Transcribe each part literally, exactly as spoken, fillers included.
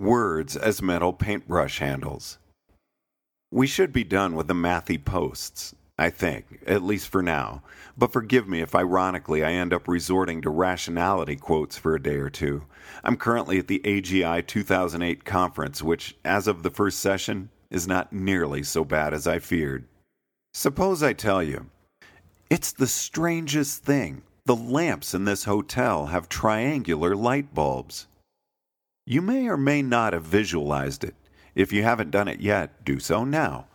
words as metal paintbrush handles. We should be done with the mathy posts, I think, at least for now, but forgive me if ironically I end up resorting to rationality quotes for a day or two. I'm currently at the A G I two thousand eight conference, which, as of the first session, is not nearly so bad as I feared. Suppose I tell you, it's the strangest thing. The lamps in this hotel have triangular light bulbs. You may or may not have visualized it. If you haven't done it yet, do so now.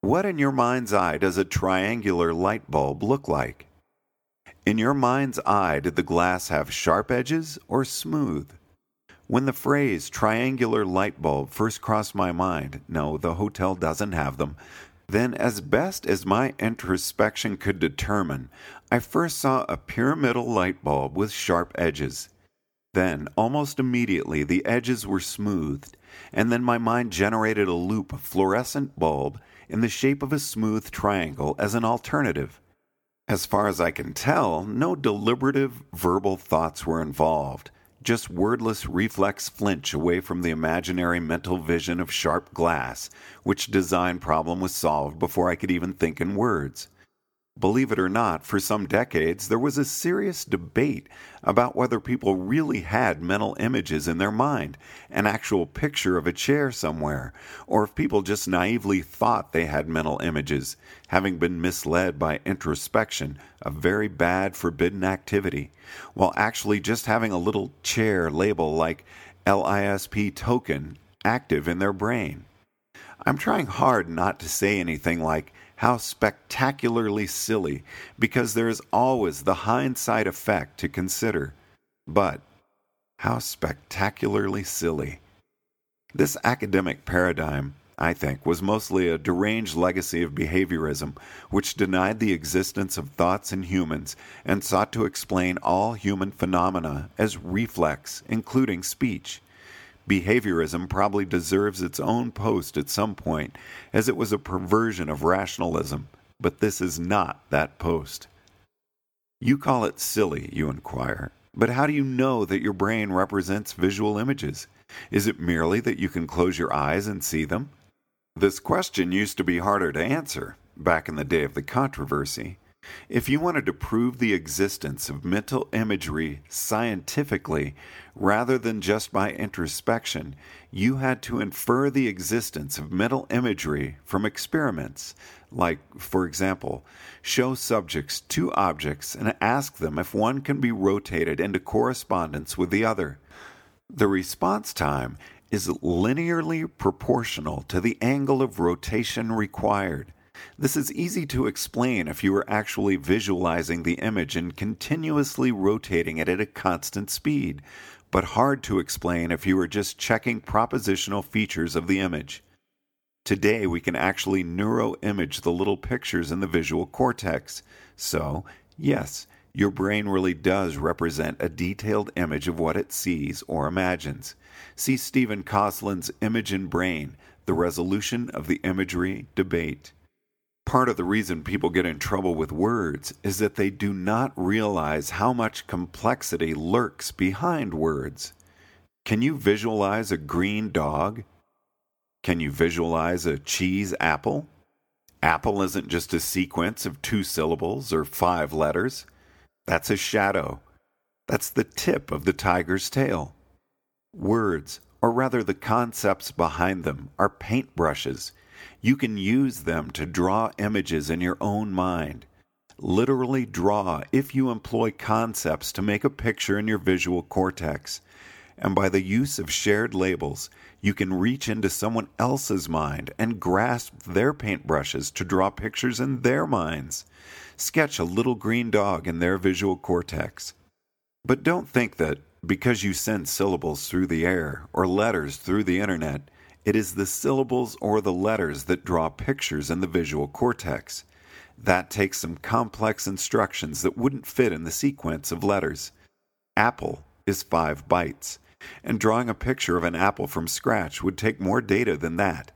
What in your mind's eye does a triangular light bulb look like? In your mind's eye, did the glass have sharp edges or smooth? When the phrase triangular light bulb first crossed my mind, no, the hotel doesn't have them, then as best as my introspection could determine, I first saw a pyramidal light bulb with sharp edges. Then, almost immediately, the edges were smoothed, and then my mind generated a loop of fluorescent bulb in the shape of a smooth triangle as an alternative. As far as I can tell, no deliberative verbal thoughts were involved, just wordless reflex flinch away from the imaginary mental vision of sharp glass, which design problem was solved before I could even think in words. Believe it or not, for some decades there was a serious debate about whether people really had mental images in their mind, an actual picture of a chair somewhere, or if people just naively thought they had mental images, having been misled by introspection, a very bad forbidden activity, while actually just having a little chair label like L I S P token active in their brain. I'm trying hard not to say anything like, "How spectacularly silly," because there is always the hindsight effect to consider. But, how spectacularly silly. This academic paradigm, I think, was mostly a deranged legacy of behaviorism, which denied the existence of thoughts in humans and sought to explain all human phenomena as reflex, including speech. Behaviorism probably deserves its own post at some point, as it was a perversion of rationalism, but this is not that post. You call it silly, you inquire, but how do you know that your brain represents visual images? Is it merely that you can close your eyes and see them? This question used to be harder to answer, back in the day of the controversy. If you wanted to prove the existence of mental imagery scientifically rather than just by introspection, you had to infer the existence of mental imagery from experiments, like, for example, show subjects two objects and ask them if one can be rotated into correspondence with the other. The response time is linearly proportional to the angle of rotation required. This is easy to explain if you were actually visualizing the image and continuously rotating it at a constant speed, but hard to explain if you were just checking propositional features of the image. Today we can actually neuroimage the little pictures in the visual cortex. So, yes, your brain really does represent a detailed image of what it sees or imagines. See Stephen Koslin's Image in Brain, The Resolution of the Imagery Debate. Part of the reason people get in trouble with words is that they do not realize how much complexity lurks behind words. Can you visualize a green dog? Can you visualize a cheese apple? Apple isn't just a sequence of two syllables or five letters. That's a shadow. That's the tip of the tiger's tail. Words, or rather the concepts behind them, are paintbrushes. You can use them to draw images in your own mind. Literally draw if you employ concepts to make a picture in your visual cortex. And by the use of shared labels, you can reach into someone else's mind and grasp their paintbrushes to draw pictures in their minds. Sketch a little green dog in their visual cortex. But don't think that, because you send syllables through the air or letters through the internet, it is the syllables or the letters that draw pictures in the visual cortex. That takes some complex instructions that wouldn't fit in the sequence of letters. Apple is five bytes, and drawing a picture of an apple from scratch would take more data than that.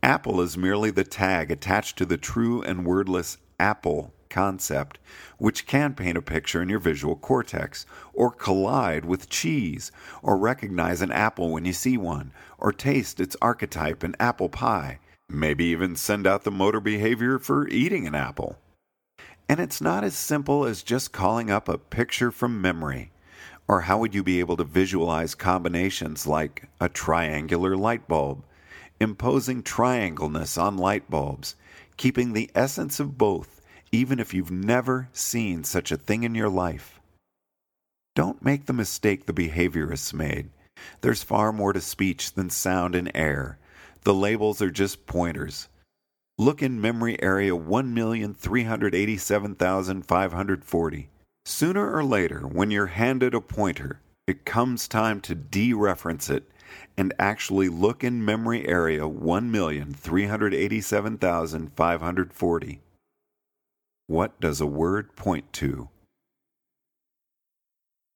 Apple is merely the tag attached to the true and wordless apple concept, which can paint a picture in your visual cortex, or collide with cheese, or recognize an apple when you see one, or taste its archetype in apple pie, maybe even send out the motor behavior for eating an apple. And it's not as simple as just calling up a picture from memory. Or how would you be able to visualize combinations like a triangular light bulb, imposing triangleness on light bulbs, keeping the essence of both, even if you've never seen such a thing in your life? Don't make the mistake the behaviorists made. There's far more to speech than sound and air. The labels are just pointers. Look in memory area one million three hundred eighty-seven thousand five hundred forty. Sooner or later, when you're handed a pointer, it comes time to dereference it and actually look in memory area one million three hundred eighty-seven thousand five hundred forty. What does a word point to?